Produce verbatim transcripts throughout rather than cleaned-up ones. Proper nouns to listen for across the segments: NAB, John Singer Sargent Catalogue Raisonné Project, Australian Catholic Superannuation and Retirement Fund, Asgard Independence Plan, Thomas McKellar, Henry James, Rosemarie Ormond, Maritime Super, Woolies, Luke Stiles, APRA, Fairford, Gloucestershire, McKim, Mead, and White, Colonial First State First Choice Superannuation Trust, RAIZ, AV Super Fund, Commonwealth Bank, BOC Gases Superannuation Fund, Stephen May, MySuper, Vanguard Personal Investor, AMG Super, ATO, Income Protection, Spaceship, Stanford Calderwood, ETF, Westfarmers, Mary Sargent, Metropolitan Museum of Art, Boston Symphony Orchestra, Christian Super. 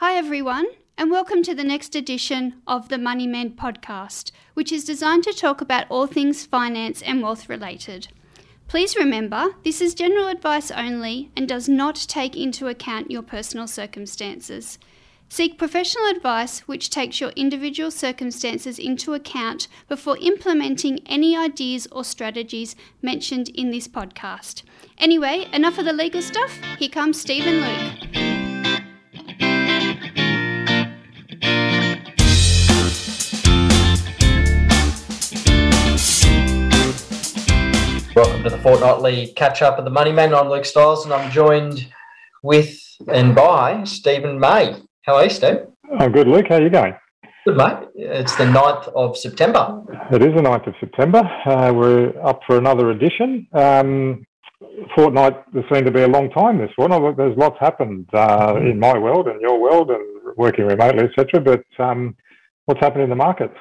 Hi everyone, and welcome to the next edition of the Money Men podcast, which is designed to talk about all things finance and wealth related. Please remember, this is general advice only and does not take into account your personal circumstances. Seek professional advice which takes your individual circumstances into account before implementing any ideas or strategies mentioned in this podcast. Anyway, enough of the legal stuff. Here comes Steve and Luke. Welcome to the fortnightly catch-up of the Money Man. I'm Luke Stiles and I'm joined with and by Stephen May. How are you, Steve? I'm good, Luke. How are you going? Good, mate. It's the ninth of September. It is the ninth of September. Uh, we're up for another edition. Um, fortnight has seemed to be a long time, this one. I, there's lots happened uh, in my world and your world and working remotely, et cetera. But um, what's happened in the markets?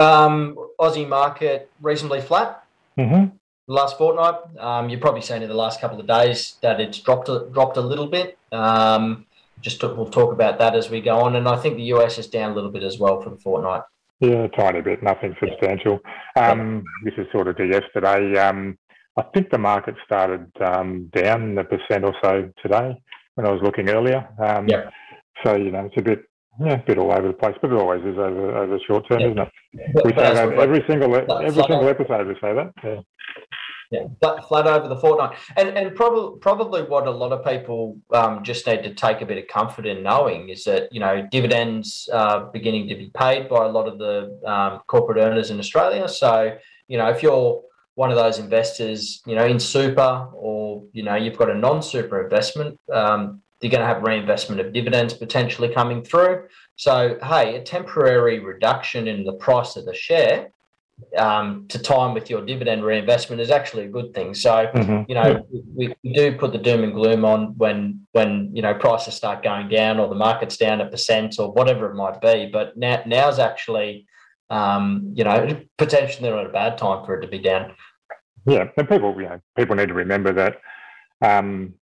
Um, Aussie market, reasonably flat. Mm-hmm. Last fortnight, um, you've probably seen in the last couple of days that it's dropped a, dropped a little bit. Um, just to, we'll talk about that as we go on, and I think the U S is down a little bit as well for the fortnight. Yeah, a tiny bit, nothing substantial. Um, yeah. This is sort of to yesterday. Um, I think the market started um, down a percent or so today when I was looking earlier. Um, yeah. So you know, it's a bit. Yeah, a bit all over the place, but it always is over, over the short term, yeah. Isn't it? Yeah. We say that every single every single episode. We say that. Yeah, yeah, but flat over the fortnight, and and probably probably what a lot of people um, just need to take a bit of comfort in knowing is that you know dividends are beginning to be paid by a lot of the um, corporate earners in Australia. So you know if you're one of those investors, you know in super, or you know you've got a non-super investment. Um, You're going to have reinvestment of dividends potentially coming through. So, hey, a temporary reduction in the price of the share um, to time with your dividend reinvestment is actually a good thing. So, mm-hmm. you know, we, we do put the doom and gloom on when, when you know, prices start going down or the market's down a percent or whatever it might be. But now now's actually, um, you know, potentially not a bad time for it to be down. Yeah, and people, you know, people need to remember that. Um,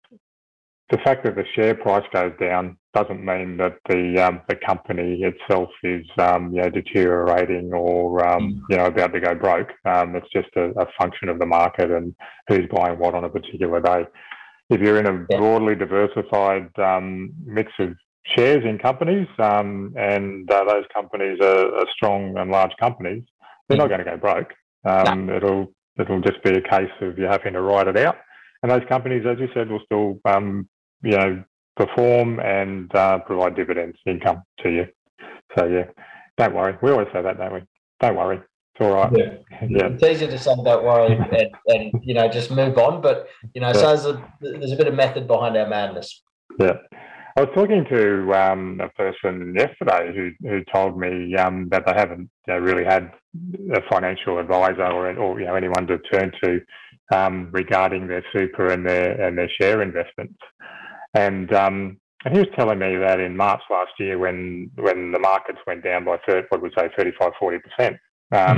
The fact that the share price goes down doesn't mean that the um, the company itself is um, you know, deteriorating or um, you know about to go broke. Um, it's just a, a function of the market and who's buying what on a particular day. If you're in a broadly diversified um, mix of shares in companies um, and uh, those companies are, are strong and large companies, they're not going to go broke. Um, no. It'll it'll just be a case of you having to ride it out. And those companies, as you said, will still um, you know, perform and uh, provide dividends income to you. So, yeah, don't worry. We always say that, don't we? Don't worry. It's all right. Yeah. Yeah. It's easy to say don't worry and, and, you know, just move on. But, you know, yeah. so there's a, there's a bit of method behind our madness. Yeah. I was talking to um, a person yesterday who, who told me um, that they haven't you know, really had a financial advisor or, or you know, anyone to turn to um, regarding their super and their and their share investments. And um, and he was telling me that in March last year, when when the markets went down by what would say thirty-five, forty percent, um,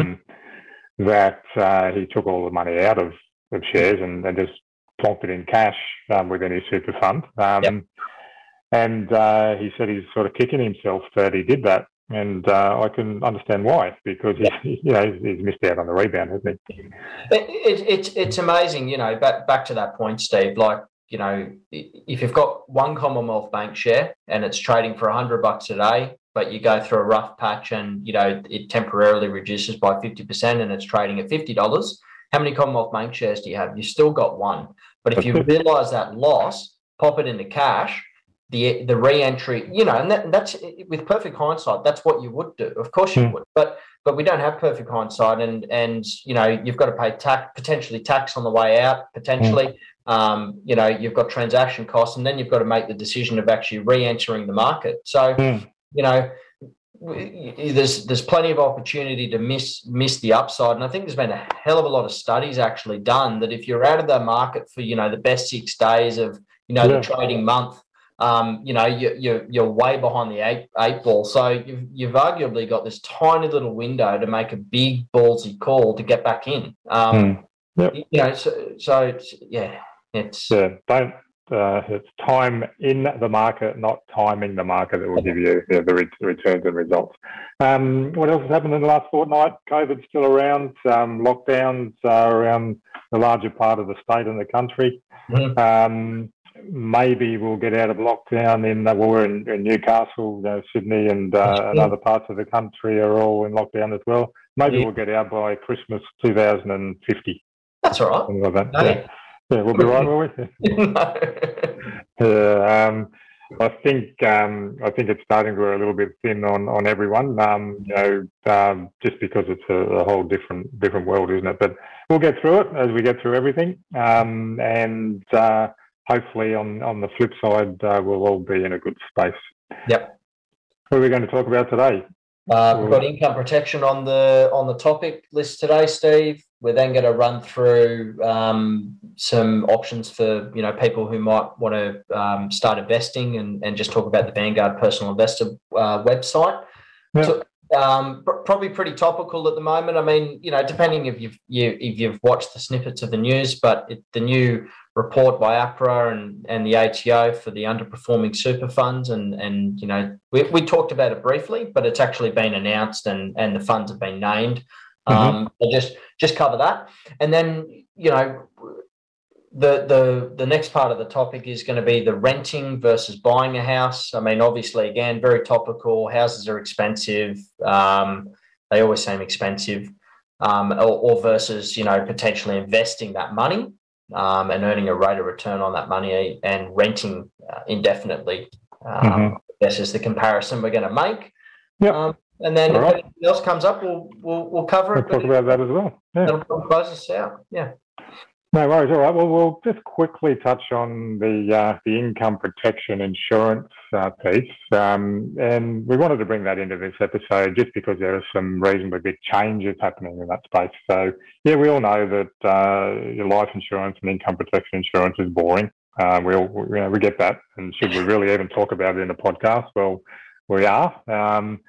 mm-hmm. that uh, he took all the money out of, of shares and, and just plonked it in cash um, within his super fund. Um, yep. And uh, he said he's sort of kicking himself that he did that, and uh, I can understand why, because yeah. he's, you know he's missed out on the rebound, hasn't he? It, it, it's it's amazing, you know. Back back to that point, Steve. Like you know, if you've got one Commonwealth Bank share and it's trading for a hundred bucks a day, but you go through a rough patch and you know it temporarily reduces by fifty percent and it's trading at fifty dollars, how many Commonwealth Bank shares do you have? You've still got one. But if you realise that loss, pop it into cash. The the re-entry, you know, and that, that's with perfect hindsight. That's what you would do, of course you mm. would. But but we don't have perfect hindsight, and and you know you've got to pay tax, potentially tax on the way out, potentially. Mm. Um, you know, you've got transaction costs, and then you've got to make the decision of actually re-entering the market. So mm. you know, there's there's plenty of opportunity to miss miss the upside, and I think there's been a hell of a lot of studies actually done that if you're out of the market for you know the best six days of you know yeah. the trading month. Um, you know, you, you're, you're way behind the eight, eight ball. So you've, you've arguably got this tiny little window to make a big ballsy call to get back in. Um, mm. yep. You know, so, so it's, yeah, it's... Yeah, don't uh, it's time in the market, not timing the market, that will give you, you know, the re returns and results. Um, what else has happened in the last fortnight? COVID's still around. Um, lockdowns are around the larger part of the state and the country. Yeah. Um, maybe we'll get out of lockdown in, well, we're in, in Newcastle, you know, Sydney and, uh, and other parts of the country are all in lockdown as well. Maybe yeah. we'll get out by Christmas two thousand fifty. That's all right. Something like that. No. Yeah. Yeah, we'll be right, will we? No. Yeah, um, I think um, I think it's starting to wear a little bit thin on on everyone. Um, you know, um, just because it's a, a whole different different world, isn't it? But we'll get through it as we get through everything, um, and uh, hopefully on on the flip side, uh, we'll all be in a good space. Yep. What are we going to talk about today? Uh, we've got income protection on the on the topic list today, Steve. We're then going to run through um, some options for, you know, people who might want to um, start investing, and, and just talk about the Vanguard Personal Investor uh, website. Yeah. So, um, pr probably pretty topical at the moment. I mean, you know, depending if you've you, if you've watched the snippets of the news, but it, the new report by APRA and and the A T O for the underperforming super funds, and and you know we we talked about it briefly, but it's actually been announced, and and the funds have been named. Mm-hmm. Um, so just just cover that, and then you know the the the next part of the topic is going to be the renting versus buying a house. I mean, obviously, again, very topical. Houses are expensive. Um, they always seem expensive, um, or, or versus you know potentially investing that money. Um, and earning a rate of return on that money and renting uh, indefinitely. Um, mm-hmm. This is the comparison we're going to make. Yep. Um, and then all if right. anything else comes up, we'll we'll, we'll cover we'll it. Talk about that as well. Yeah. It'll close us out. Yeah. No worries. All right. Well, we'll just quickly touch on the uh, the income protection insurance uh, piece, um, and we wanted to bring that into this episode just because there are some reasonably big changes happening in that space. So, yeah, we all know that uh, life insurance and income protection insurance is boring. Uh, we all we, you know, we get that, and should we really even talk about it in a podcast? Well, we are. Um,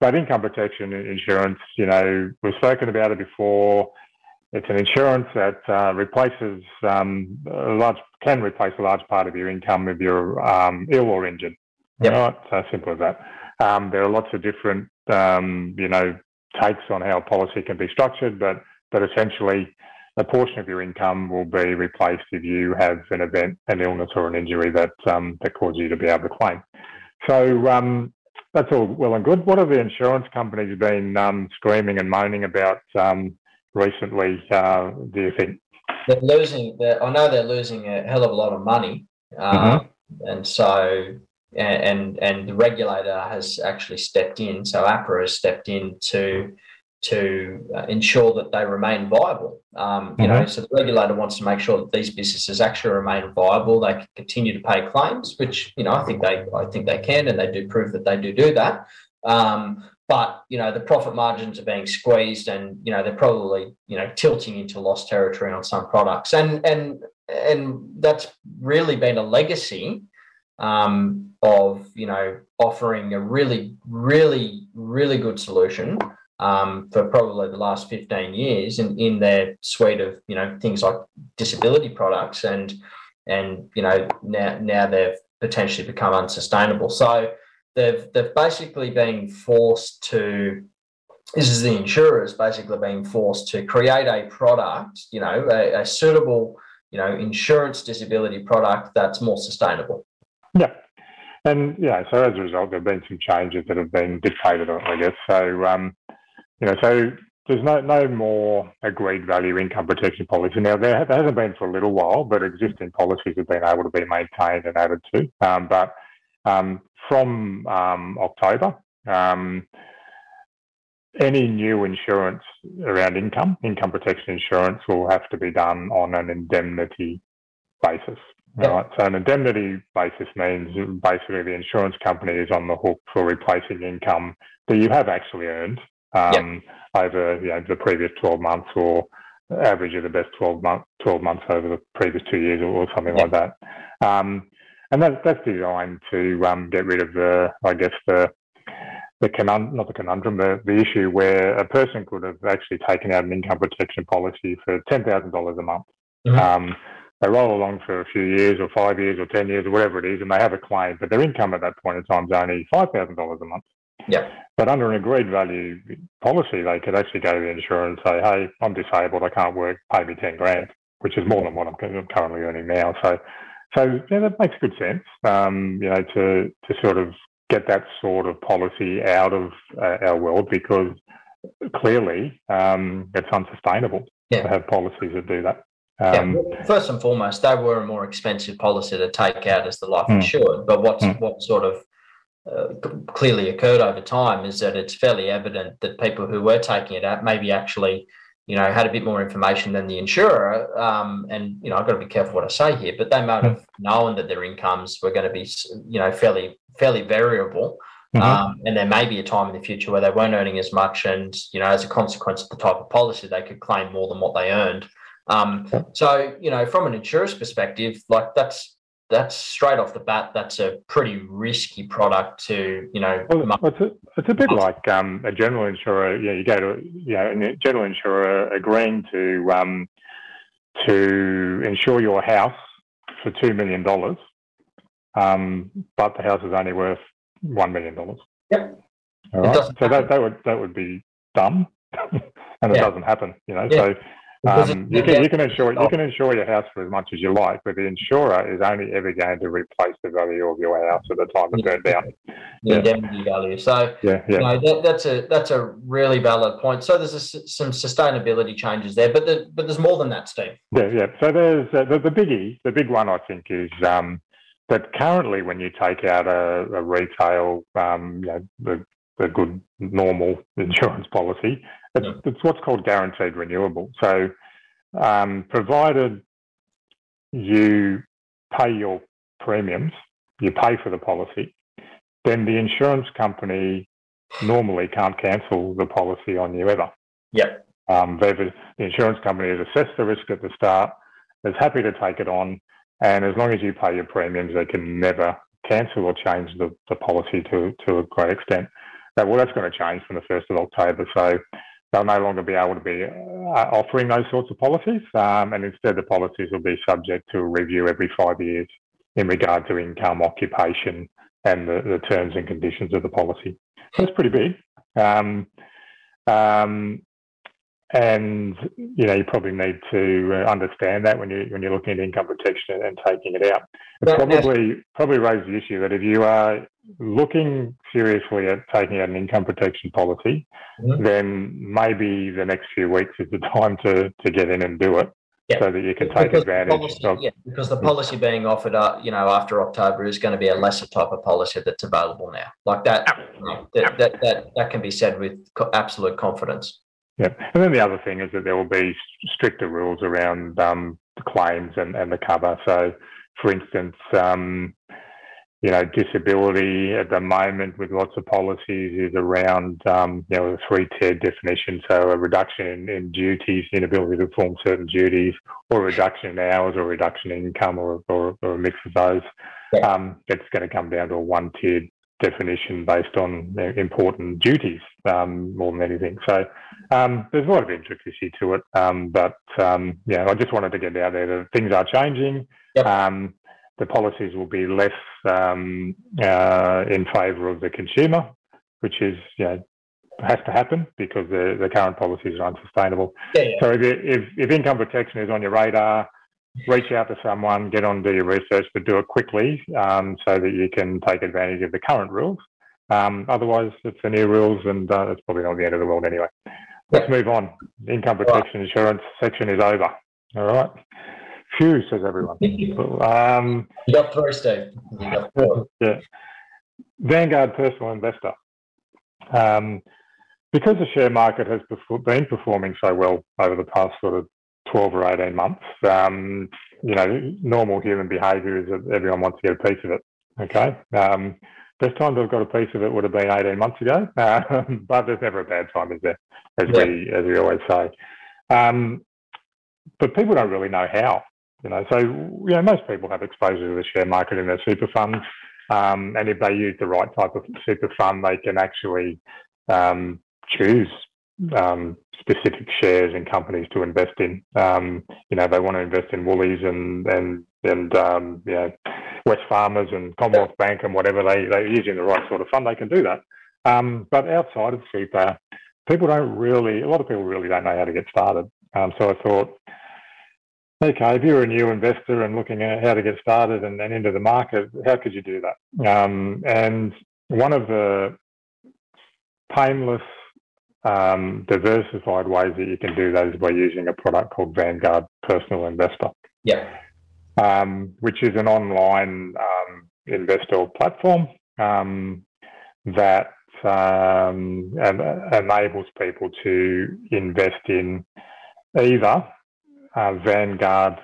but income protection insurance, you know, we've spoken about it before. It's an insurance that uh, replaces um, a large can replace a large part of your income if you're um, ill or injured. Yep. Right, so simple as that. Um, there are lots of different um, you know takes on how a policy can be structured, but but essentially, a portion of your income will be replaced if you have an event, an illness, or an injury that um, that causes you to be able to claim. So. Um, that's all well and good. What have the insurance companies been um, screaming and moaning about? Um, recently, uh, do you think? They're losing, they're, I know they're losing a hell of a lot of money. Um, mm-hmm. And so, and and the regulator has actually stepped in, so APRA has stepped in to, to uh, ensure that they remain viable. Um, you mm-hmm. know, so the regulator wants to make sure that these businesses actually remain viable, they can continue to pay claims, which, you know, I think they, I think they can, and they do prove that they do do that. Um, But, you know, the profit margins are being squeezed, and, you know, they're probably, you know, tilting into loss territory on some products. And and and that's really been a legacy um, of, you know, offering a really, really, really good solution um, for probably the last fifteen years in, in their suite of, you know, things like disability products. And, and you know, now, now they've potentially become unsustainable. So, They've they've basically been forced to. This is the insurers basically being forced to create a product, you know, a, a suitable, you know, insurance disability product that's more sustainable. Yeah, and yeah, so as a result, there've been some changes that have been dictated, I guess. So um, you know, so there's no no more agreed value income protection policy now. There, there hasn't been for a little while, but existing policies have been able to be maintained and added to. Um, but um. From um, October, um, any new insurance around income, income protection insurance, will have to be done on an indemnity basis. Yep. Right? So an indemnity basis means basically the insurance company is on the hook for replacing income that you have actually earned um, yep. over you know, the previous twelve months, or average of the best twelve, month, twelve months over the previous two years or something yep. like that. Um, And that, that's designed to um, get rid of the, I guess, the, the conundrum, not the conundrum, the, the issue where a person could have actually taken out an income protection policy for ten thousand dollars a month. Mm-hmm. um, They roll along for a few years or five years or ten years or whatever it is, and they have a claim, but their income at that point in time is only five thousand dollars a month. Yeah. But under an agreed value policy, they could actually go to the insurer and say, hey, I'm disabled, I can't work, pay me ten grand, which is more than what I'm currently earning now. So, so yeah, that makes good sense, um, you know, to, to sort of get that sort of policy out of uh, our world, because clearly um, it's unsustainable yeah. to have policies that do that. Um, yeah, well, first and foremost, they were a more expensive policy to take out as the life mm, insured, but what's, mm. what sort of Uh, clearly occurred over time is that it's fairly evident that people who were taking it out maybe actually, you know, had a bit more information than the insurer. Um, and, you know, I've got to be careful what I say here, but they might have known that their incomes were going to be, you know, fairly, fairly variable. Mm-hmm. Um, and there may be a time in the future where they weren't earning as much. And, you know, as a consequence of the type of policy, they could claim more than what they earned. Um, so, you know, from an insurer's perspective, like that's, that's straight off the bat, that's a pretty risky product to, you know... Well, it's, a, it's a bit like um, a general insurer, you know, you go to, you know, a general insurer agreeing to um, to insure your house for two million dollars, um, but the house is only worth one million dollars. Yep. All right? So that, that would that would be dumb, and it yeah. doesn't happen, you know, yeah. so... Um, you can you can insure you can insure your house for as much as you like, but the insurer is only ever going to replace the value of your house at the time it yeah. burned down. The indemnity yeah. value. So yeah, yeah. You know, that, that's a that's a really valid point. So there's a, some sustainability changes there, but the, but there's more than that, Steve. Yeah, yeah. So there's uh, the, the biggie, the big one I think is um, that currently when you take out a, a retail, um, you know, the the good normal insurance policy. It's, it's what's called guaranteed renewable. So um, provided you pay your premiums, you pay for the policy, then the insurance company normally can't cancel the policy on you ever. Yeah. Um, the insurance company has assessed the risk at the start, is happy to take it on, and as long as you pay your premiums, they can never cancel or change the, the policy to, to a great extent. Now, well, that's going to change from the first of October, so they'll no longer be able to be offering those sorts of policies, um, and instead the policies will be subject to a review every five years in regard to income, occupation, and the, the terms and conditions of the policy. So that's pretty big. Um, um, and, you know, you probably need to understand that when, you, when you're looking at income protection and taking it out. It's probably, probably raised the issue that if you are looking seriously at taking out an income protection policy, mm-hmm. then maybe the next few weeks is the time to, to get in and do it yeah. so that you can take because advantage. Policy, of, yeah, because the policy being offered, uh, you know, after October is going to be a lesser type of policy that's available now. Like that, you know, that, that, that, that can be said with absolute confidence. Yeah. And then the other thing is that there will be stricter rules around um, the claims and, and the cover. So, for instance, um, you know, disability at the moment with lots of policies is around, um, you know, a three-tiered definition. So a reduction in, in duties, inability to perform certain duties, or a reduction in hours, or a reduction in income, or, or, or a mix of those. Yeah. Um, it's going to come down to a one-tiered definition based on important duties um, more than anything. So um, there's a lot of intricacy to it. Um, but, um, yeah, I just wanted to get out there that things are changing. Yep. Um, the policies will be less um, uh, in favour of the consumer, which is, you know, has to happen because the, the current policies are unsustainable. Yeah, yeah. So if, if, if income protection is on your radar, reach out to someone, get on, do your research, but do it quickly um, so that you can take advantage of the current rules. Um, otherwise, it's the new rules and uh, it's probably not the end of the world anyway. Let's move on. Income protection right. insurance section is over. All right. Phew, says everyone. Um, you got three, Steve. You got four. Yeah. Vanguard Personal Investor. Um, because the share market has been performing so well over the past sort of twelve or eighteen months, um, you know, normal human behaviour is that everyone wants to get a piece of it, okay? Um, best time to have got a piece of it would have been eighteen months ago, uh, but there's never a bad time, is there, as, yeah. we, as we always say. Um, but people don't really know how. You know, so you know, most people have exposure to the share market in their super funds, um, and if they use the right type of super fund, they can actually um, choose um, specific shares in companies to invest in. Um, you know, they want to invest in Woolies and and and um, you know, Westfarmers and Commonwealth Bank and whatever. They they using the right sort of fund, they can do that. Um, but outside of super, people don't really. A lot of people really don't know how to get started. Um, so I thought, okay, if you're a new investor and looking at how to get started and then into the market, how could you do that? Um, and one of the painless, um, diversified ways that you can do that is by using a product called Vanguard Personal Investor, yeah, um, which is an online um, investor platform um, that um, enables people to invest in either Uh, Vanguard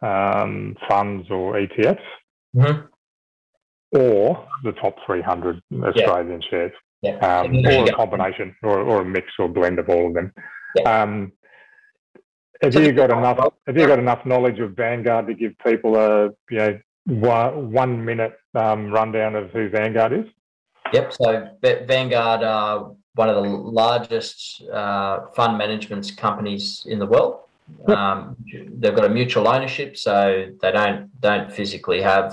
um, funds or E T Fs, mm-hmm. or the top three hundred Australian yeah. shares, yeah. Um, or a combination, or, or a mix, or blend of all of them. Yeah. Um, have so you got enough? Have you got enough knowledge of Vanguard to give people a you know one, one minute um, rundown of who Vanguard is? Yep. So Vanguard are one of the largest uh, fund management companies in the world. Um, they've got a mutual ownership, so they don't don't physically have,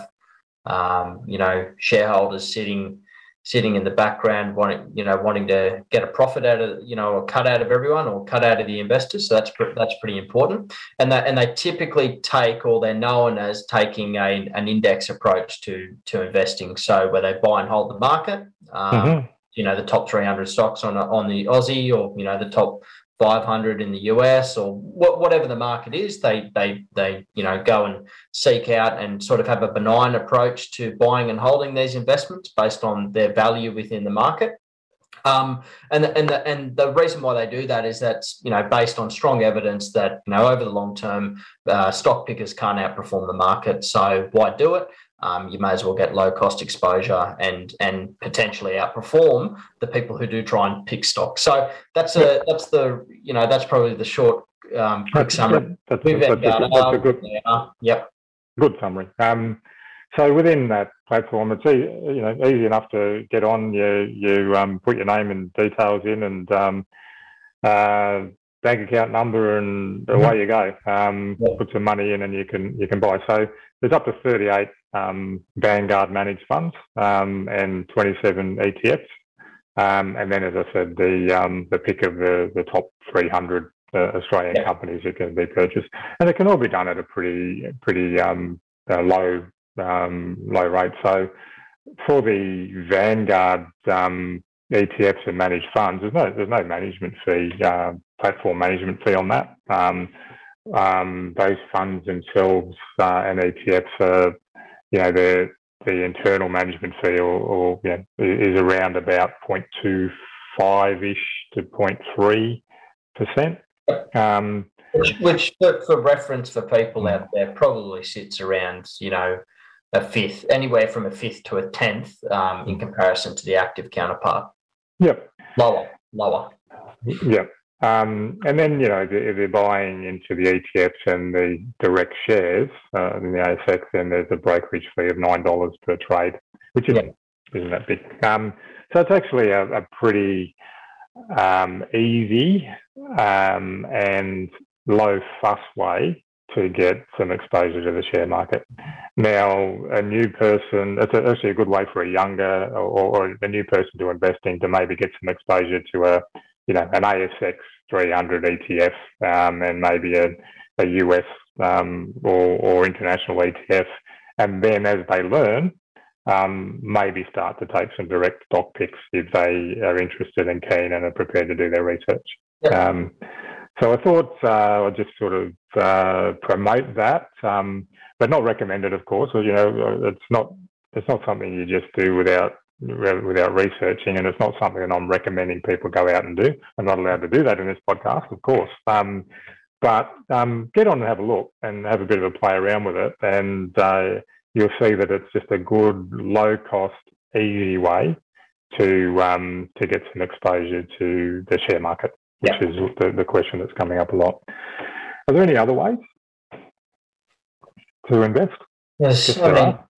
um, you know, shareholders sitting sitting in the background wanting you know wanting to get a profit out of you know or cut out of everyone or cut out of the investors. So that's that's pretty important. And that and they typically take, or they're known as taking a an index approach to to investing. So where they buy and hold the market, um, mm-hmm. you know, the top three hundred stocks on on the Aussie, or you know the top five hundred in the U S, or wh- whatever the market is, they they they you know go and seek out and sort of have a benign approach to buying and holding these investments based on their value within the market. Um, and the, and the, and the reason why they do that is that's you know based on strong evidence that you know over the long term, uh, stock pickers can't outperform the market. So why do it? Um, you may as well get low cost exposure and and potentially outperform the people who do try and pick stock. So that's a that's the you know that's probably the short um, quick summary. That's, that's, that's, that's, a, that's a good yeah. yep good summary. Um, so within that platform, it's easy, you know easy enough to get on. You you um, put your name and details in and um, uh, bank account number, and away mm-hmm. you go. Um, yeah. Put some money in and you can you can buy. So there's up to thirty-eight. Um, Vanguard managed funds um, and twenty-seven E T Fs, um, and then, as I said, the um, the pick of the, the top three hundred uh, Australian yeah. companies that can be purchased, and it can all be done at a pretty pretty um, uh, low um, low rate. So for the Vanguard um, E T Fs and managed funds, there's no there's no management fee, uh, platform management fee on that. Um, um, those funds themselves uh, and E T Fs are You know, the the internal management fee, or, or you know, is around about zero point two five ish to zero point three percent. Um, which, which for, for reference for people out there, probably sits around you know a fifth, anywhere from a fifth to a tenth, um, in comparison to the active counterpart. Yep. Lower, lower. Yep. Um, and then, you know, if you're buying into the E T Fs and the direct shares uh, in the A S X, then there's a brokerage fee of nine dollars per trade, which isn't, yeah. isn't that big. Um, so it's actually a, a pretty um, easy um, and low-fuss way to get some exposure to the share market. Now, a new person, it's a, actually a good way for a younger or, or a new person to invest in, to maybe get some exposure to a you know, an A S X three hundred E T F, um, and maybe a, a U S um, or, or international E T F. And then as they learn, um, maybe start to take some direct stock picks if they are interested and keen and are prepared to do their research. Yeah. Um, so I thought uh, I'd just sort of uh, promote that, um, but not recommend it, of course. You know, it's not it's not something you just do without without researching, and it's not something that I'm recommending people go out and do. I'm not allowed to do that in this podcast, of course. Um, but um, get on and have a look and have a bit of a play around with it, and uh, you'll see that it's just a good, low-cost, easy way to um, to get some exposure to the share market, which yeah. is the, the question that's coming up a lot. Are there any other ways to invest? Yes,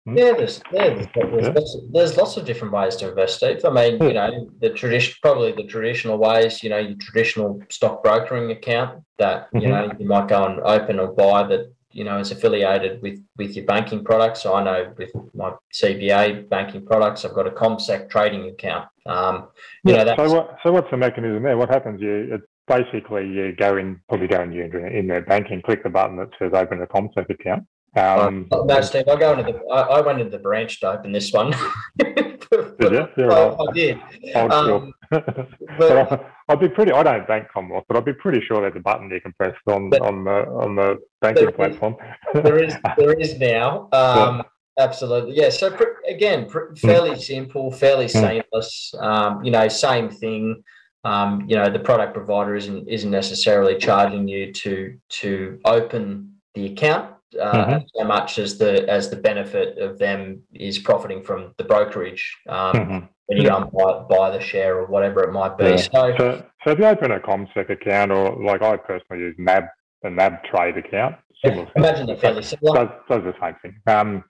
Hmm? Yeah, there's, there's, there's, yeah. Lots of, there's lots of different ways to invest, Steve. I mean, yeah. you know, the tradition, probably the traditional ways, you know, your traditional stock brokering account that, you mm-hmm. know, you might go and open or buy that, you know, is affiliated with, with your banking products. So I know with my C B A banking products, I've got a ComSec trading account. Um, you yeah. know, that's... So, what, so what's the mechanism there? What happens? You basically you go in, probably go in, in their banking, click the button that says open a ComSec account. Um, oh, no, Steve, I go into the. I, I went into the branch to open this one. Did you? Yeah, right. I did. Um, but, I, I'd be pretty. I don't bank Commonwealth, but I'd be pretty sure there's a button you can press on but, on the on the banking platform. There is. There is now. Um, yeah. Absolutely. Yeah. So pr- again, pr- fairly mm. simple, fairly mm. seamless. Um, you know, same thing. Um, you know, the product provider isn't isn't necessarily charging you to to open the account. Uh, mm-hmm. so much as the as the benefit of them is profiting from the brokerage um, mm-hmm. when you yeah. go and buy, buy the share or whatever it might be. Yeah. So, so, so if you open a ComSec account, or like I personally use N A B, a N A B Trade account, similar imagine they're fairly similar. Does, does the same thing. Um,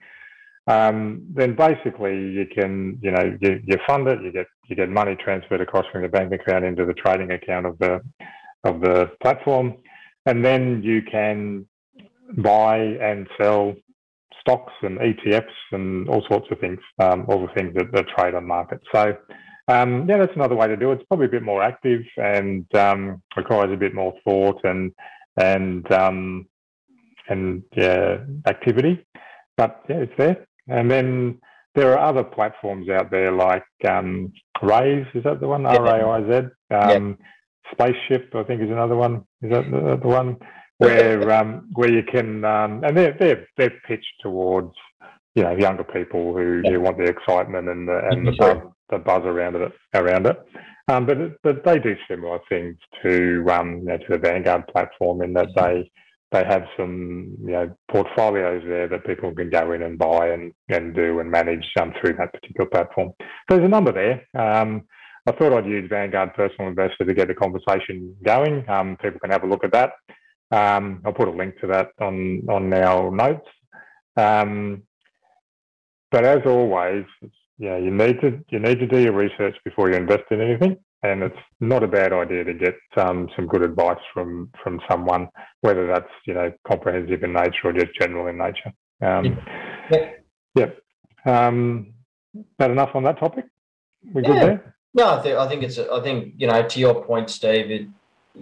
um, then basically you can you know you, you fund it, you get you get money transferred across from the bank account into the trading account of the of the platform, and then you can buy and sell stocks and E T Fs and all sorts of things, um, all the things that, that trade on market. So, um, yeah, that's another way to do it. It's probably a bit more active and um, requires a bit more thought and and um, and yeah, activity. But yeah, it's there. And then there are other platforms out there like um, RAIZ. Is that the one? Yeah. R A I Z. Um, yeah. Spaceship, I think, is another one. Is that the, the one? Where um, where you can um, and they're they're they're pitched towards you know younger people who, yeah. who want the excitement and the and the buzz, the buzz around it around it, um, but but they do similar things to um you know, to the Vanguard platform in that they they have some you know portfolios there that people can go in and buy and, and do and manage um, through that particular platform. So there's a number there. Um, I thought I'd use Vanguard Personal Investor to get the conversation going. Um, people can have a look at that. Um, I'll put a link to that on, on our notes. Um, but as always, yeah, you need to you need to do your research before you invest in anything, and it's not a bad idea to get um, some good advice from from someone, whether that's you know comprehensive in nature or just general in nature. Um, yeah. yeah. Um, but enough on that topic. We yeah. good there? No, I think I think it's I think you know to your point, Steve. It,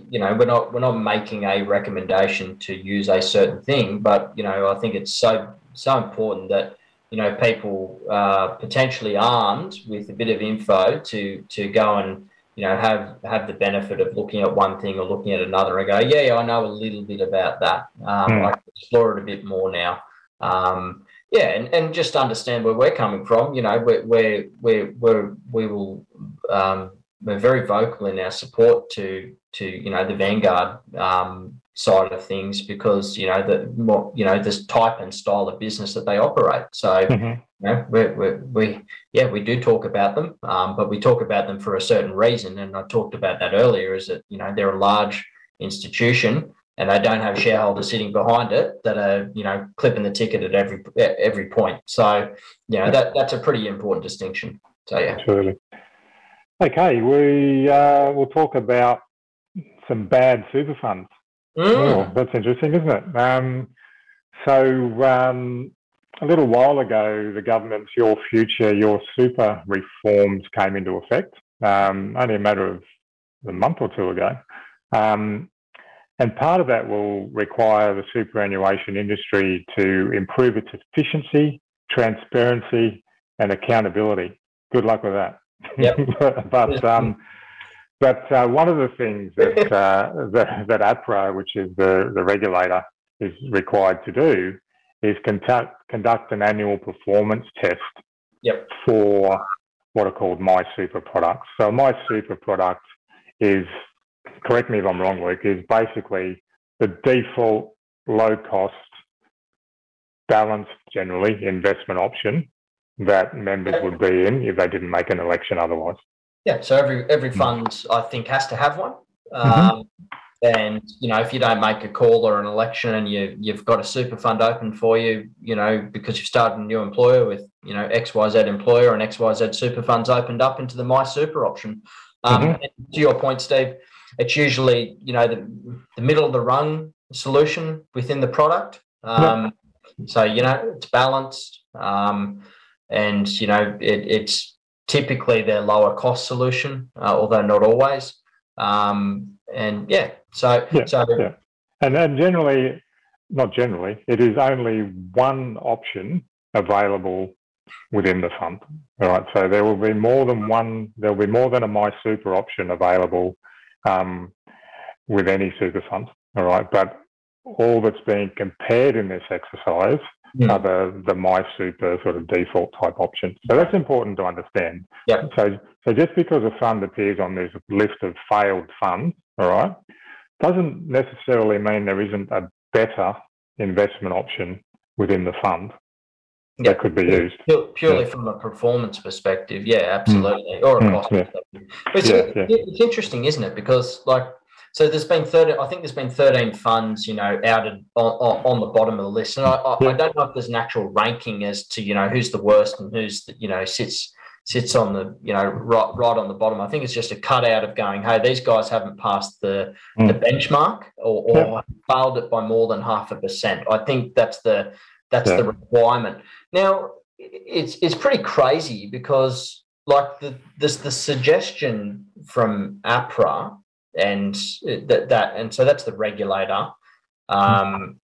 You know, we're not we're not making a recommendation to use a certain thing, but you know, I think it's so so important that you know people are potentially armed with a bit of info to to go and you know have have the benefit of looking at one thing or looking at another and go, yeah, yeah I know a little bit about that. Um, mm. I can explore it a bit more now. Um, yeah, and, and just understand where we're coming from. You know, where where where where we will. Um, We're very vocal in our support to, to you know, the Vanguard um, side of things because, you know, the more, you know, this type and style of business that they operate. So, mm-hmm. you know, we're, we're, we, yeah, we do talk about them, um, but we talk about them for a certain reason. And I talked about that earlier is that, you know, they're a large institution and they don't have shareholders sitting behind it that are, you know, clipping the ticket at every every point. So, you know, that, that's a pretty important distinction. So, yeah. Absolutely. Okay, we uh, we'll talk about some bad super funds. Mm. Oh, that's interesting, isn't it? Um, so um, a little while ago, the government's Your Future, Your Super reforms came into effect, um, only a matter of a month or two ago. Um, and part of that will require the superannuation industry to improve its efficiency, transparency, and accountability. Good luck with that. Yep. but um, but uh, one of the things that uh, that, that APRA, which is the, the regulator, is required to do is conduct conduct an annual performance test yep. for what are called MySuper products. So MySuper product is, correct me if I'm wrong, Luke, is basically the default low cost balanced generally investment option that members would be in if they didn't make an election otherwise. Yeah, so every every fund, I think, has to have one. Um, mm-hmm. And, you know, if you don't make a call or an election and you, you've got a super fund open for you, you know, because you've started a new employer with, you know, X Y Z employer and X Y Z super funds opened up into the MySuper option. Um, mm-hmm. And to your point, Steve, it's usually, you know, the, the middle of the rung solution within the product. Um, yep. So, you know, it's balanced um, and, you know, it, it's typically their lower cost solution, uh, although not always. Um, and, yeah. So, yeah, so yeah. And then generally, not generally, it is only one option available within the fund. All right. So there will be more than one. There'll be more than a MySuper option available um, with any super fund. All right. But all that's being compared in this exercise mm. are the the MySuper sort of default type option. So that's important to understand. Yeah. So so just because a fund appears on this list of failed funds, all right, doesn't necessarily mean there isn't a better investment option within the fund yeah. that could be used. Purely yeah. from a performance perspective, yeah, absolutely. Mm. Or a cost mm. perspective. But yeah, it's, yeah. it's interesting, isn't it? Because, like, so there's been thirty, I think there's been thirteen funds, you know, outed on, on the bottom of the list. And I, I, yeah. I don't know if there's an actual ranking as to, you know, who's the worst and who's, the, you know, sits sits on the, you know, right, right on the bottom. I think it's just a cutout of going, hey, these guys haven't passed the, mm. the benchmark or, or yeah. failed it by more than half a percent. I think that's the that's yeah. the requirement. Now, it's it's pretty crazy because, like, the this the suggestion from APRA and that, that and so that's the regulator. Um, mm.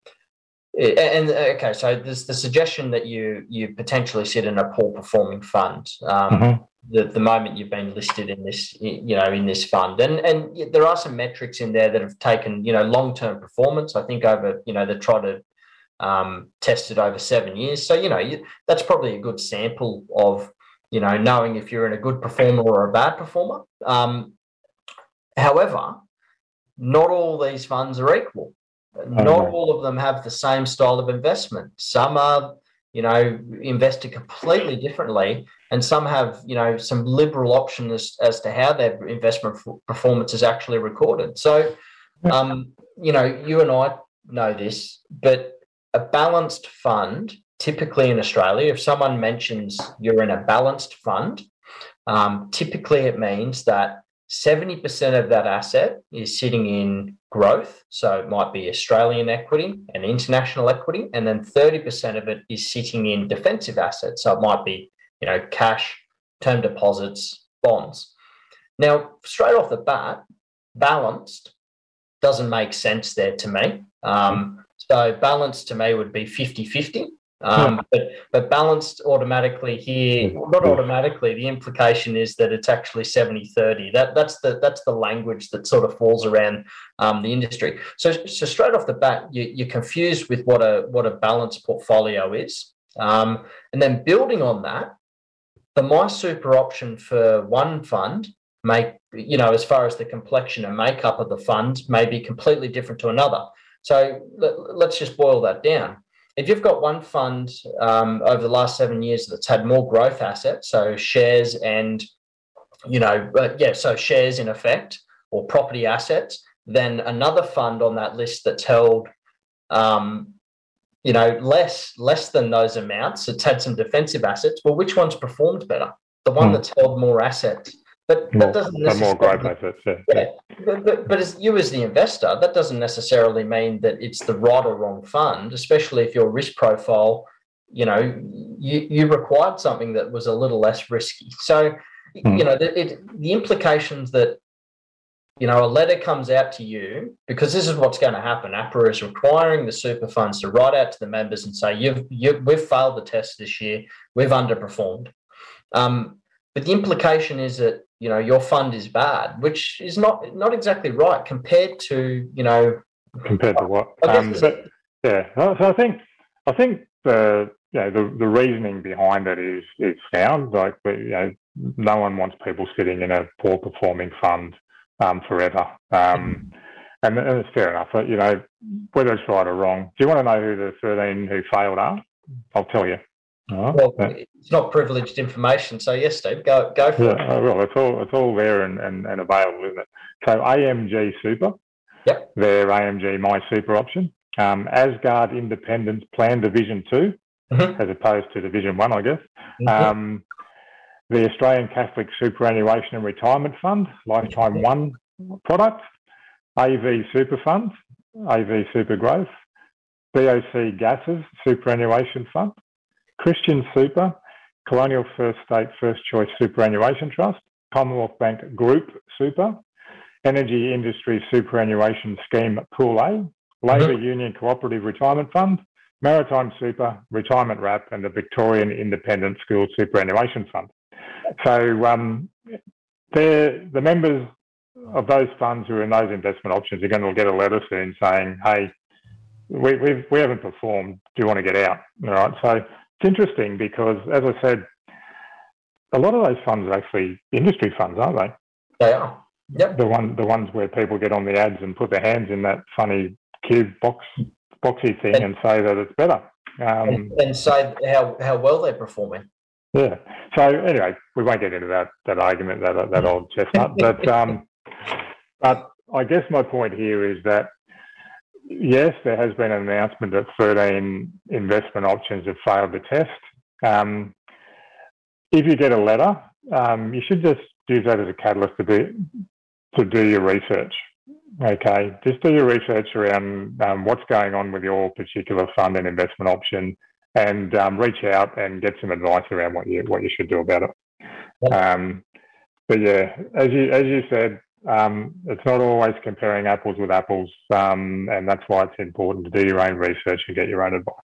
And okay, so there's the suggestion that you you potentially sit in a poor performing fund. Um, mm-hmm. the, the moment you've been listed in this, you know, in this fund, and and there are some metrics in there that have taken, you know, long term performance. I think over, you know, they try to um, test it over seven years. So, you know, you, that's probably a good sample of, you know, knowing if you're in a good performer or a bad performer. Um, however, not all these funds are equal. Not all of them have the same style of investment. Some are, you know, invested completely differently, and some have, you know, some liberal options as, as to how their investment performance is actually recorded. So, um, you know, you and I know this, but a balanced fund, typically in Australia, if someone mentions you're in a balanced fund, um, typically it means that seventy percent of that asset is sitting in growth, so it might be Australian equity and international equity, and then thirty percent of it is sitting in defensive assets, so it might be, you know, cash, term deposits, bonds. Now, straight off the bat, balanced doesn't make sense there to me. Um, so balanced to me would be fifty-fifty. Um, but, but balanced automatically here, not automatically, the implication is that it's actually seventy thirty. That, that's the that's the language that sort of falls around um, the industry. So, so straight off the bat, you, you're confused with what a what a balanced portfolio is. Um, and then building on that, the MySuper option for one fund may, you know, as far as the complexion and makeup of the fund, may be completely different to another. So let, let's just boil that down. If you've got one fund um, over the last seven years that's had more growth assets, so shares and, you know, uh, yeah, so shares in effect or property assets, then another fund on that list that's held, um, you know, less less than those amounts, it's had some defensive assets. Well, which one's performed better? The one mm. that's held more assets. But more, that doesn't necessarily, more growth assets, yeah. yeah. But, but, but as you as the investor, that doesn't necessarily mean that it's the right or wrong fund, especially if your risk profile, you know, you, you required something that was a little less risky. So, mm. you know, it, it, the implications that, you know, a letter comes out to you, because this is what's going to happen. APRA is requiring the super funds to write out to the members and say, you've, you, we've failed the test this year, we've underperformed. Um, but the implication is that, you know, your fund is bad, which is not not exactly right compared to, you know, compared to what? Um, but yeah, so I think I think the you know, the the reasoning behind it is is sound. Like, you know, no one wants people sitting in a poor performing fund um, forever, um, and, and it's fair enough. But, you know, whether it's right or wrong, do you want to know who the thirteen who failed are? I'll tell you. Right. Well, it's not privileged information, so yes, Steve, go go for yeah, it. Well, it's all it's all there and, and, and available, isn't it? So A M G Super, yep. their A M G MySuper option. Um, Asgard Independence Plan Division two, mm-hmm. as opposed to Division one, I guess. Mm-hmm. Um, the Australian Catholic Superannuation and Retirement Fund, Lifetime mm-hmm. one product. A V Super Fund, A V Super Growth. B O C Gases Superannuation Fund. Christian Super, Colonial First State First Choice Superannuation Trust. Commonwealth Bank Group Super. Energy Industry Superannuation Scheme Pool A. Labor mm-hmm. Union Cooperative Retirement Fund, Maritime Super, Retirement Wrap, and the Victorian Independent School Superannuation Fund. So um, the members of those funds who are in those investment options are going to get a letter soon saying, hey, we, we've, we haven't performed, do you want to get out? All right. So it's interesting because, as I said, a lot of those funds are actually industry funds, aren't they? They are. Yep. The, one, the ones where people get on the ads and put their hands in that funny cube box, boxy thing and, and say that it's better. Um, and, and say how, how well they're performing. Yeah. So anyway, we won't get into that that argument, that that old chestnut. But um, but I guess my point here is that, yes, there has been an announcement that thirteen investment options have failed the test. Um, if you get a letter, um, you should just use that as a catalyst to do, to do your research. Okay, just do your research around um, what's going on with your particular fund and investment option, and um, reach out and get some advice around what you what you should do about it. Um, but yeah, as you as you said, um, it's not always comparing apples with apples, um, and that's why it's important to do your own research and get your own advice.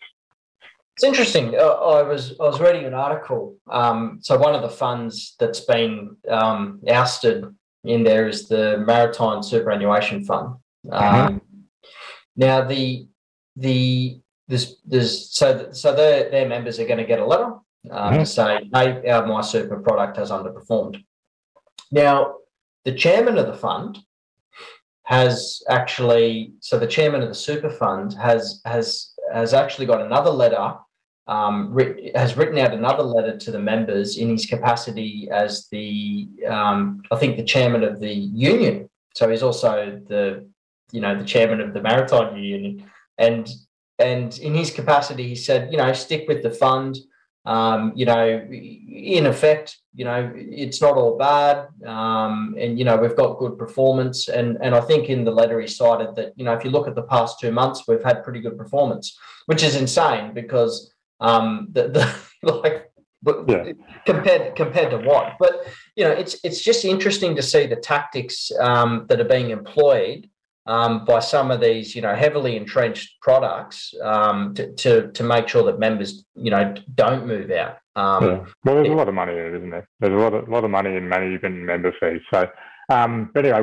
It's interesting. Uh, I was I was reading an article. Um, so one of the funds that's been um, ousted in there is the Maritime Superannuation Fund. Mm-hmm. Um, now the the there's there's so so their their members are going to get a letter um, mm-hmm. to say, hey, our MySuper product has underperformed. Now the chairman of the fund has actually so the chairman of the super fund has has has actually got another letter, um, writ- has written out another letter to the members in his capacity as the, um, I think, the chairman of the union. So he's also the, you know, the chairman of the Maritime Union. And and in his capacity, he said, you know, stick with the fund. Um, you know, in effect, you know, it's not all bad. Um, and, you know, we've got good performance. And, and I think in the letter he cited that, you know, if you look at the past two months, we've had pretty good performance, which is insane because um, the, the like yeah. compared compared to what? But, you know, it's it's just interesting to see the tactics um, that are being employed um, by some of these, you know, heavily entrenched products um, to, to to make sure that members, you know, don't move out. Um, yeah. Well, there's it, a lot of money in it, isn't there? There's a lot of lot of money in management member fees. So, um, but anyway,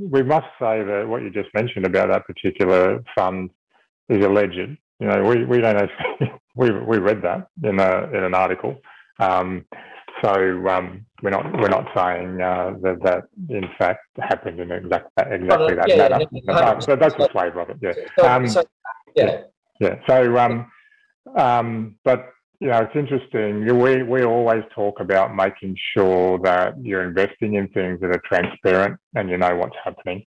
we we must say that what you just mentioned about that particular fund is alleged. You know, we, we don't actually we we read that in a in an article. Um, so um, we're not we're not saying uh, that that in fact happened in exact, exactly that yeah, manner. Yeah, no, no, so that's the flavour of it. Yeah. So, um, so, yeah. Yeah. So um, um, but. You know, it's interesting. We we always talk about making sure that you're investing in things that are transparent and you know what's happening.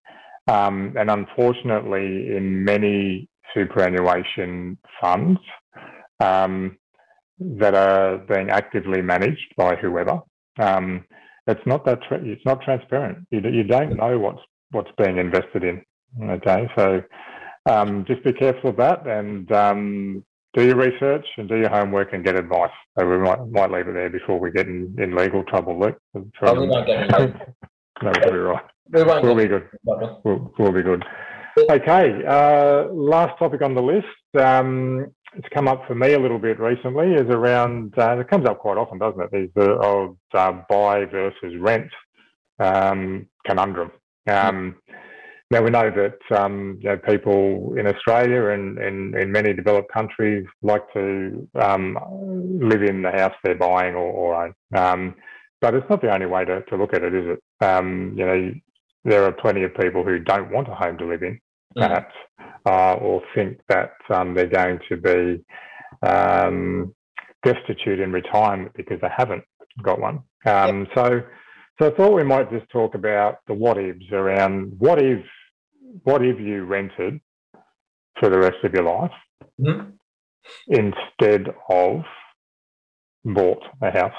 Um, and unfortunately, in many superannuation funds um, that are being actively managed by whoever, um, it's not that tra- it's not transparent. You you don't know what's what's being invested in. Okay, so um, just be careful of that and. Um, Do your research and do your homework and get advice. So we might might leave it there before we get in, in legal trouble, Luke. Oh, we won't get in. No, we'll be right. We won't we'll, be good. We'll, we'll be good. Okay. Uh, last topic on the list. Um, it's come up for me a little bit recently. Is around. Uh, it comes up quite often, doesn't it? Is the of uh, buy versus rent um, conundrum. Um, mm-hmm. Now, we know that um, you know, people in Australia and in many developed countries like to um, live in the house they're buying or, or own. Um, but it's not the only way to, to look at it, is it? Um, you know, there are plenty of people who don't want a home to live in, perhaps, mm-hmm. uh, or think that um, they're going to be um, destitute in retirement because they haven't got one. Um, yep. So... So I thought we might just talk about the what-ifs around what if what if you rented for the rest of your life mm-hmm. instead of bought a house?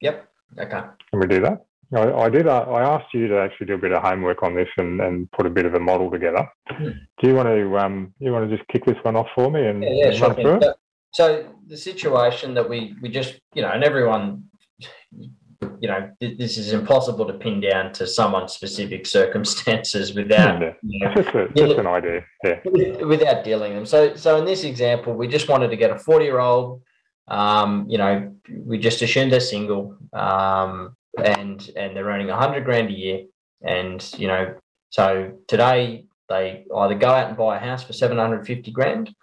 Yep. Okay. Can we do that? I, I did. Uh, I asked you to actually do a bit of homework on this and, and put a bit of a model together. Mm. Do you want to um, you want to just kick this one off for me and, yeah, yeah, and sure run through it? So, so the situation that we we just you know, and everyone, you know, this is impossible to pin down to someone's specific circumstances without yeah. you know, just, a, just dealing, an idea, yeah, without dealing them. So so in this example, we just wanted to get a forty year old. Um, you know, we just assumed they're single, um, and and they're earning a hundred grand a year, and you know, so today they either go out and buy a house for seven hundred fifty grand,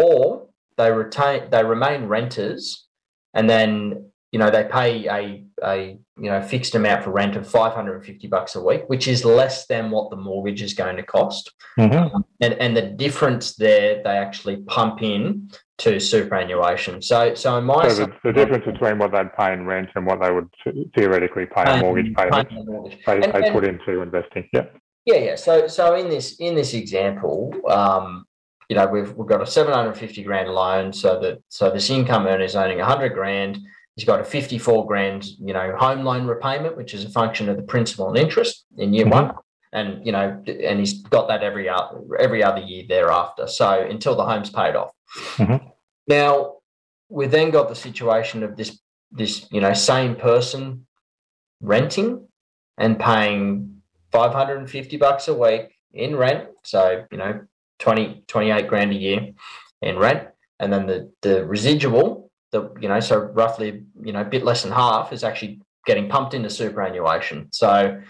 or they retain they remain renters, and then you know they pay a a you know fixed amount for rent of five hundred and fifty bucks a week, which is less than what the mortgage is going to cost, mm-hmm. um, and and the difference there they actually pump in to superannuation. So so in my so the, the difference between what they'd pay in rent and what they would theoretically pay in mortgage payments, mortgage. they, and, they and, put into investing. Yeah. Yeah, yeah. So so in this in this example, um, you know, we've we've got a seven hundred and fifty grand loan, so that so this income earner is earning a hundred grand, he's got a fifty four grand, you know, home loan repayment, which is a function of the principal and interest in year mm-hmm. one. And you know, and he's got that every other every other year thereafter. So until the home's paid off. Mm-hmm. Now we then got the situation of this this you know same person renting and paying five hundred fifty bucks a week in rent, so you know twenty, twenty-eight grand a year in rent, and then the the residual, the you know so roughly you know a bit less than half is actually getting pumped into superannuation. So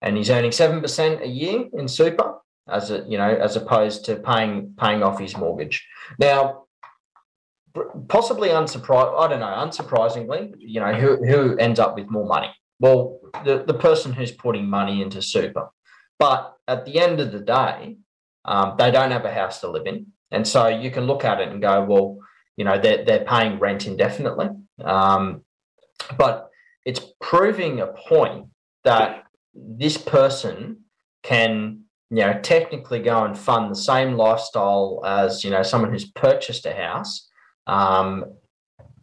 and he's earning seven percent a year in super, as a, you know, as opposed to paying paying off his mortgage. Now, possibly unsurprising, I don't know, unsurprisingly, you know, who, who ends up with more money? Well, the, the person who's putting money into super. But at the end of the day, um, they don't have a house to live in. And so you can look at it and go, well, you know, they're, they're paying rent indefinitely. Um, but it's proving a point that this person can, you know, technically go and fund the same lifestyle as, you know, someone who's purchased a house, um,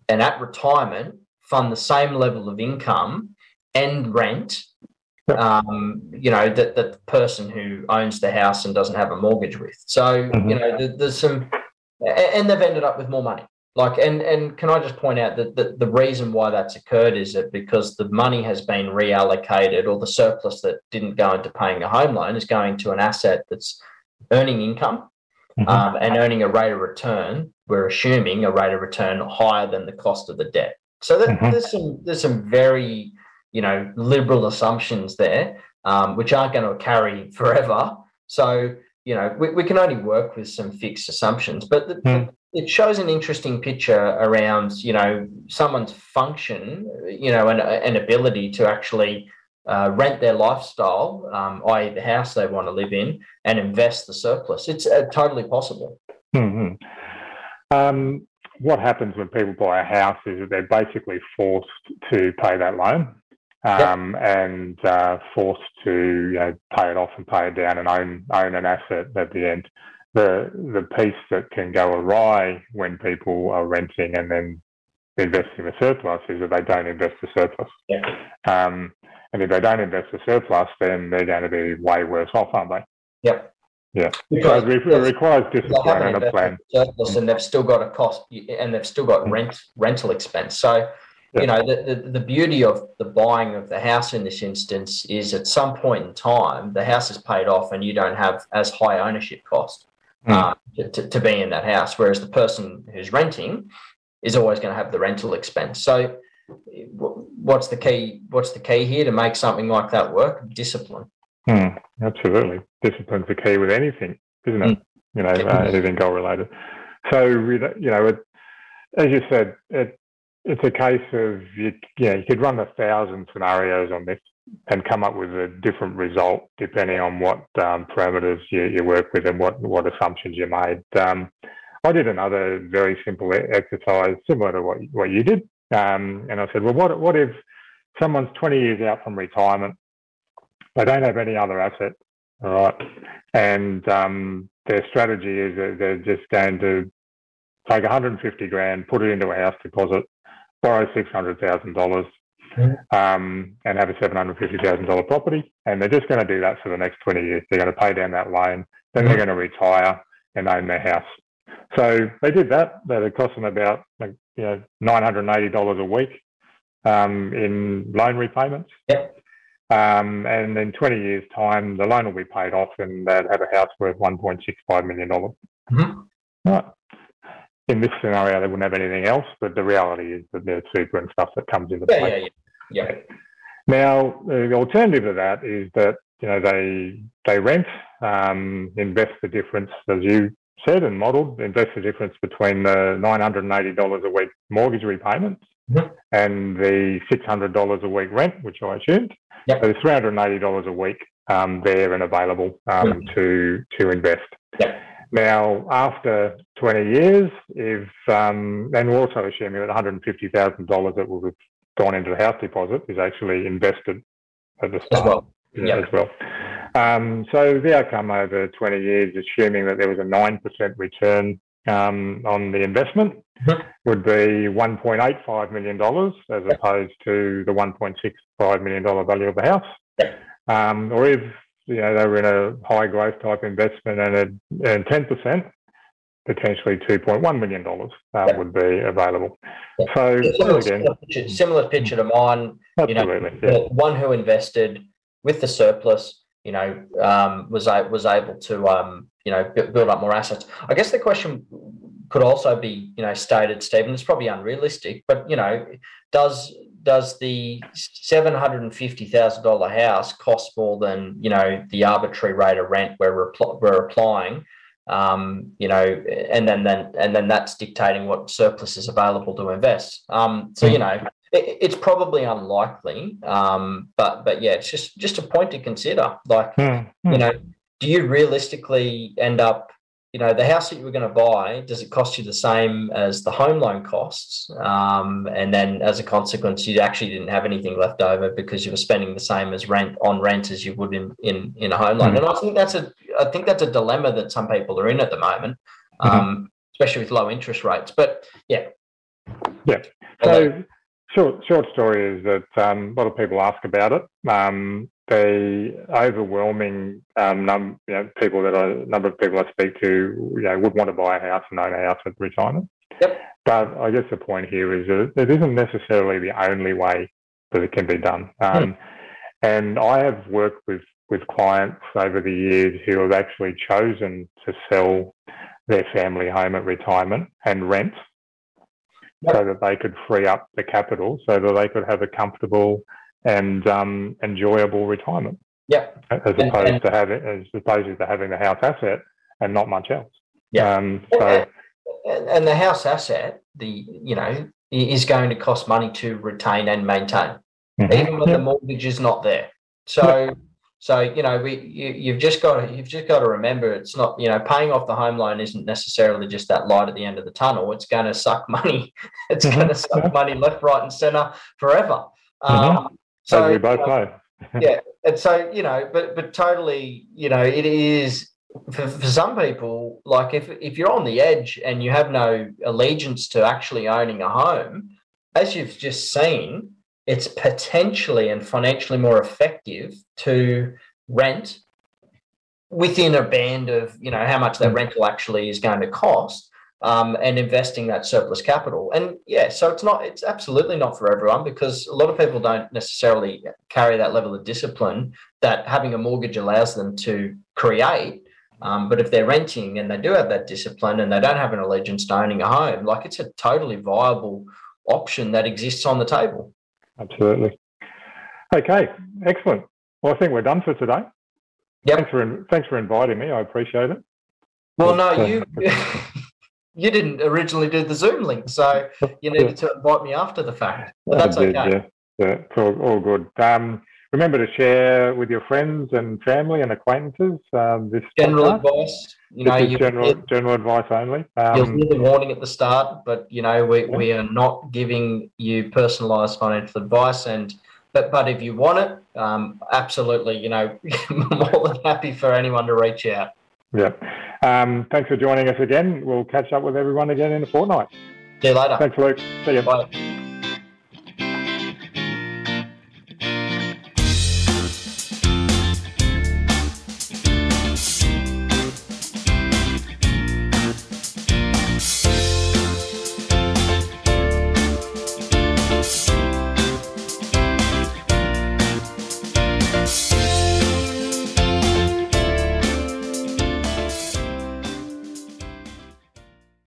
and at retirement fund the same level of income and rent, um, you know, that, that the person who owns the house and doesn't have a mortgage with. So, mm-hmm. you know, there, there's some, and they've ended up with more money. Like, and and can I just point out that the, the reason why that's occurred is that because the money has been reallocated, or the surplus that didn't go into paying a home loan is going to an asset that's earning income, mm-hmm. um, and earning a rate of return. We're assuming a rate of return higher than the cost of the debt. So that, mm-hmm. there's some there's some very, you know, liberal assumptions there, um, which aren't going to carry forever. So, you know, we, we can only work with some fixed assumptions, but the, mm. it shows an interesting picture around, you know, someone's function, you know, and an ability to actually uh, rent their lifestyle, um, that is the house they want to live in, and invest the surplus. It's uh, totally possible. Mm-hmm. Um, what happens when people buy a house is that they're basically forced to pay that loan, um, yep. and uh, forced to, you know, pay it off and pay it down and own own an asset at the end. The the piece that can go awry when people are renting and then investing the surplus is that they don't invest the surplus. Yeah. Um, and if they don't invest the surplus, then they're going to be way worse off, aren't they? Yep. Yeah. Because so it requires discipline and a plan. Surplus, and they've still got a cost, and they've still got rent rental expense. So, yeah. you know, the, the the beauty of the buying of the house in this instance is at some point in time the house is paid off and you don't have as high ownership cost. Uh, to, to be in that house, whereas the person who's renting is always going to have the rental expense. So what's the key what's the key here to make something like that work? Discipline. Mm, absolutely. Discipline's the key with anything, isn't it? Mm. You know, uh, anything goal related. So, you know, it, as you said, it, it's a case of, you, you know, you could run a thousand scenarios on this and come up with a different result depending on what um, parameters you, you work with and what, what assumptions you made. Um, I did another very simple exercise similar to what what you did, um, and I said, well, what what if someone's twenty years out from retirement, they don't have any other assets, All right. And um, their strategy is that they're just going to take one hundred fifty grand, put it into a house deposit, borrow six hundred thousand dollars, um, and have a seven hundred fifty thousand dollars property. And they're just going to do that for the next twenty years. They're going to pay down that loan. Then they're going to retire and own their house. So they did that. That it cost them about like, you know, nine hundred eighty dollars a week um, in loan repayments. Yep. Um, and in twenty years' time, the loan will be paid off and they'd have a house worth one point six five million dollars. Mm-hmm. Right. In this scenario, they wouldn't have anything else, but the reality is that there's super and stuff that comes into yeah, play. Yeah, yeah, yeah. Now, the alternative to that is that, you know, they they rent, um, invest the difference, as you said and modelled, invest the difference between the nine hundred eighty dollars a week mortgage repayments mm-hmm. and the six hundred dollars a week rent, which I assumed. Yep. So it's three hundred eighty dollars a week um, there and available um, mm-hmm. to to invest. Yep. Now, after twenty years, if um, and we're also assuming that one hundred fifty thousand dollars that would have gone into the house deposit is actually invested at the start as well. Yep. Yeah, as well. Um, so the outcome over twenty years, assuming that there was a nine percent return um, on the investment, mm-hmm. would be one point eight five million dollars as yep. opposed to the one point six five million dollars value of the house. Yep. Um, or if you know they were in a high growth type investment and earned ten percent, potentially two point one million dollars um, yep. would be available. Yep. So similar, again, similar, picture, similar picture to mine. Absolutely. You know, yeah. One who invested with the surplus, you know, um, was was able to, um, you know, build up more assets. I guess the question could also be, you know, stated, Stephen, it's probably unrealistic, but, you know, does does the seven hundred fifty thousand dollars house cost more than, you know, the arbitrary rate of rent we're, repl- we're applying, um, you know, and then, then and then that's dictating what surplus is available to invest. Um, so, you know, it's probably unlikely, um, but but yeah, it's just, just a point to consider. Like, mm, mm. you know, do you realistically end up, you know, the house that you were going to buy, does it cost you the same as the home loan costs? Um, and then as a consequence, you actually didn't have anything left over because you were spending the same as rent on rent as you would in, in, in a home loan. Mm. And I think that's a I think that's a dilemma that some people are in at the moment, um, mm-hmm. especially with low interest rates. But yeah, yeah. So. Short, short story is that um, a lot of people ask about it. Um, the overwhelming um, num, you know, people that I, number of people I speak to, you know, would want to buy a house and own a house at retirement. Yep. But I guess the point here is that it isn't necessarily the only way that it can be done. Um, mm. And I have worked with, with clients over the years who have actually chosen to sell their family home at retirement and rent, so that they could free up the capital so that they could have a comfortable and um, enjoyable retirement. Yeah. As opposed and, and, to having as opposed to having the house asset and not much else. Yeah. Um, so and, and the house asset, the you know, is going to cost money to retain and maintain, mm-hmm. even when yeah. the mortgage is not there. So yeah. so you know we you, you've just got to, you've just got to remember it's not you know paying off the home loan isn't necessarily just that light at the end of the tunnel. It's going to suck money. It's mm-hmm. going to suck yeah. money left, right, and centre forever. Mm-hmm. Um, so As we both you know, know. yeah, and so you know, but but totally, you know, it is for, for some people. Like if if you're on the edge and you have no allegiance to actually owning a home, as you've just seen, it's potentially and financially more effective to rent within a band of, you know, how much that rental actually is going to cost um, and investing that surplus capital. And, yeah, so it's not, it's absolutely not for everyone because a lot of people don't necessarily carry that level of discipline that having a mortgage allows them to create. Um, but if they're renting and they do have that discipline and they don't have an allegiance to owning a home, like it's a totally viable option that exists on the table. Absolutely. Okay, excellent. Well, I think we're done for today. Yep. Thanks for thanks for inviting me. I appreciate it. Well, no, uh, you you didn't originally do the Zoom link, so you needed yeah. to invite me after the fact. But that's did, okay. Yeah, yeah. It's all, all good. Um, remember to share with your friends and family and acquaintances um, this general podcast. advice. You know, you general it, general advice only. Um, you'll hear the warning at the start, but you know we, yeah. we are not giving you personalised financial advice, and But but if you want it, um, absolutely, you know, more than happy for anyone to reach out. Yeah. Um, thanks for joining us again. We'll catch up with everyone again in a fortnight. See you later. Thanks, Luke. See you. Bye.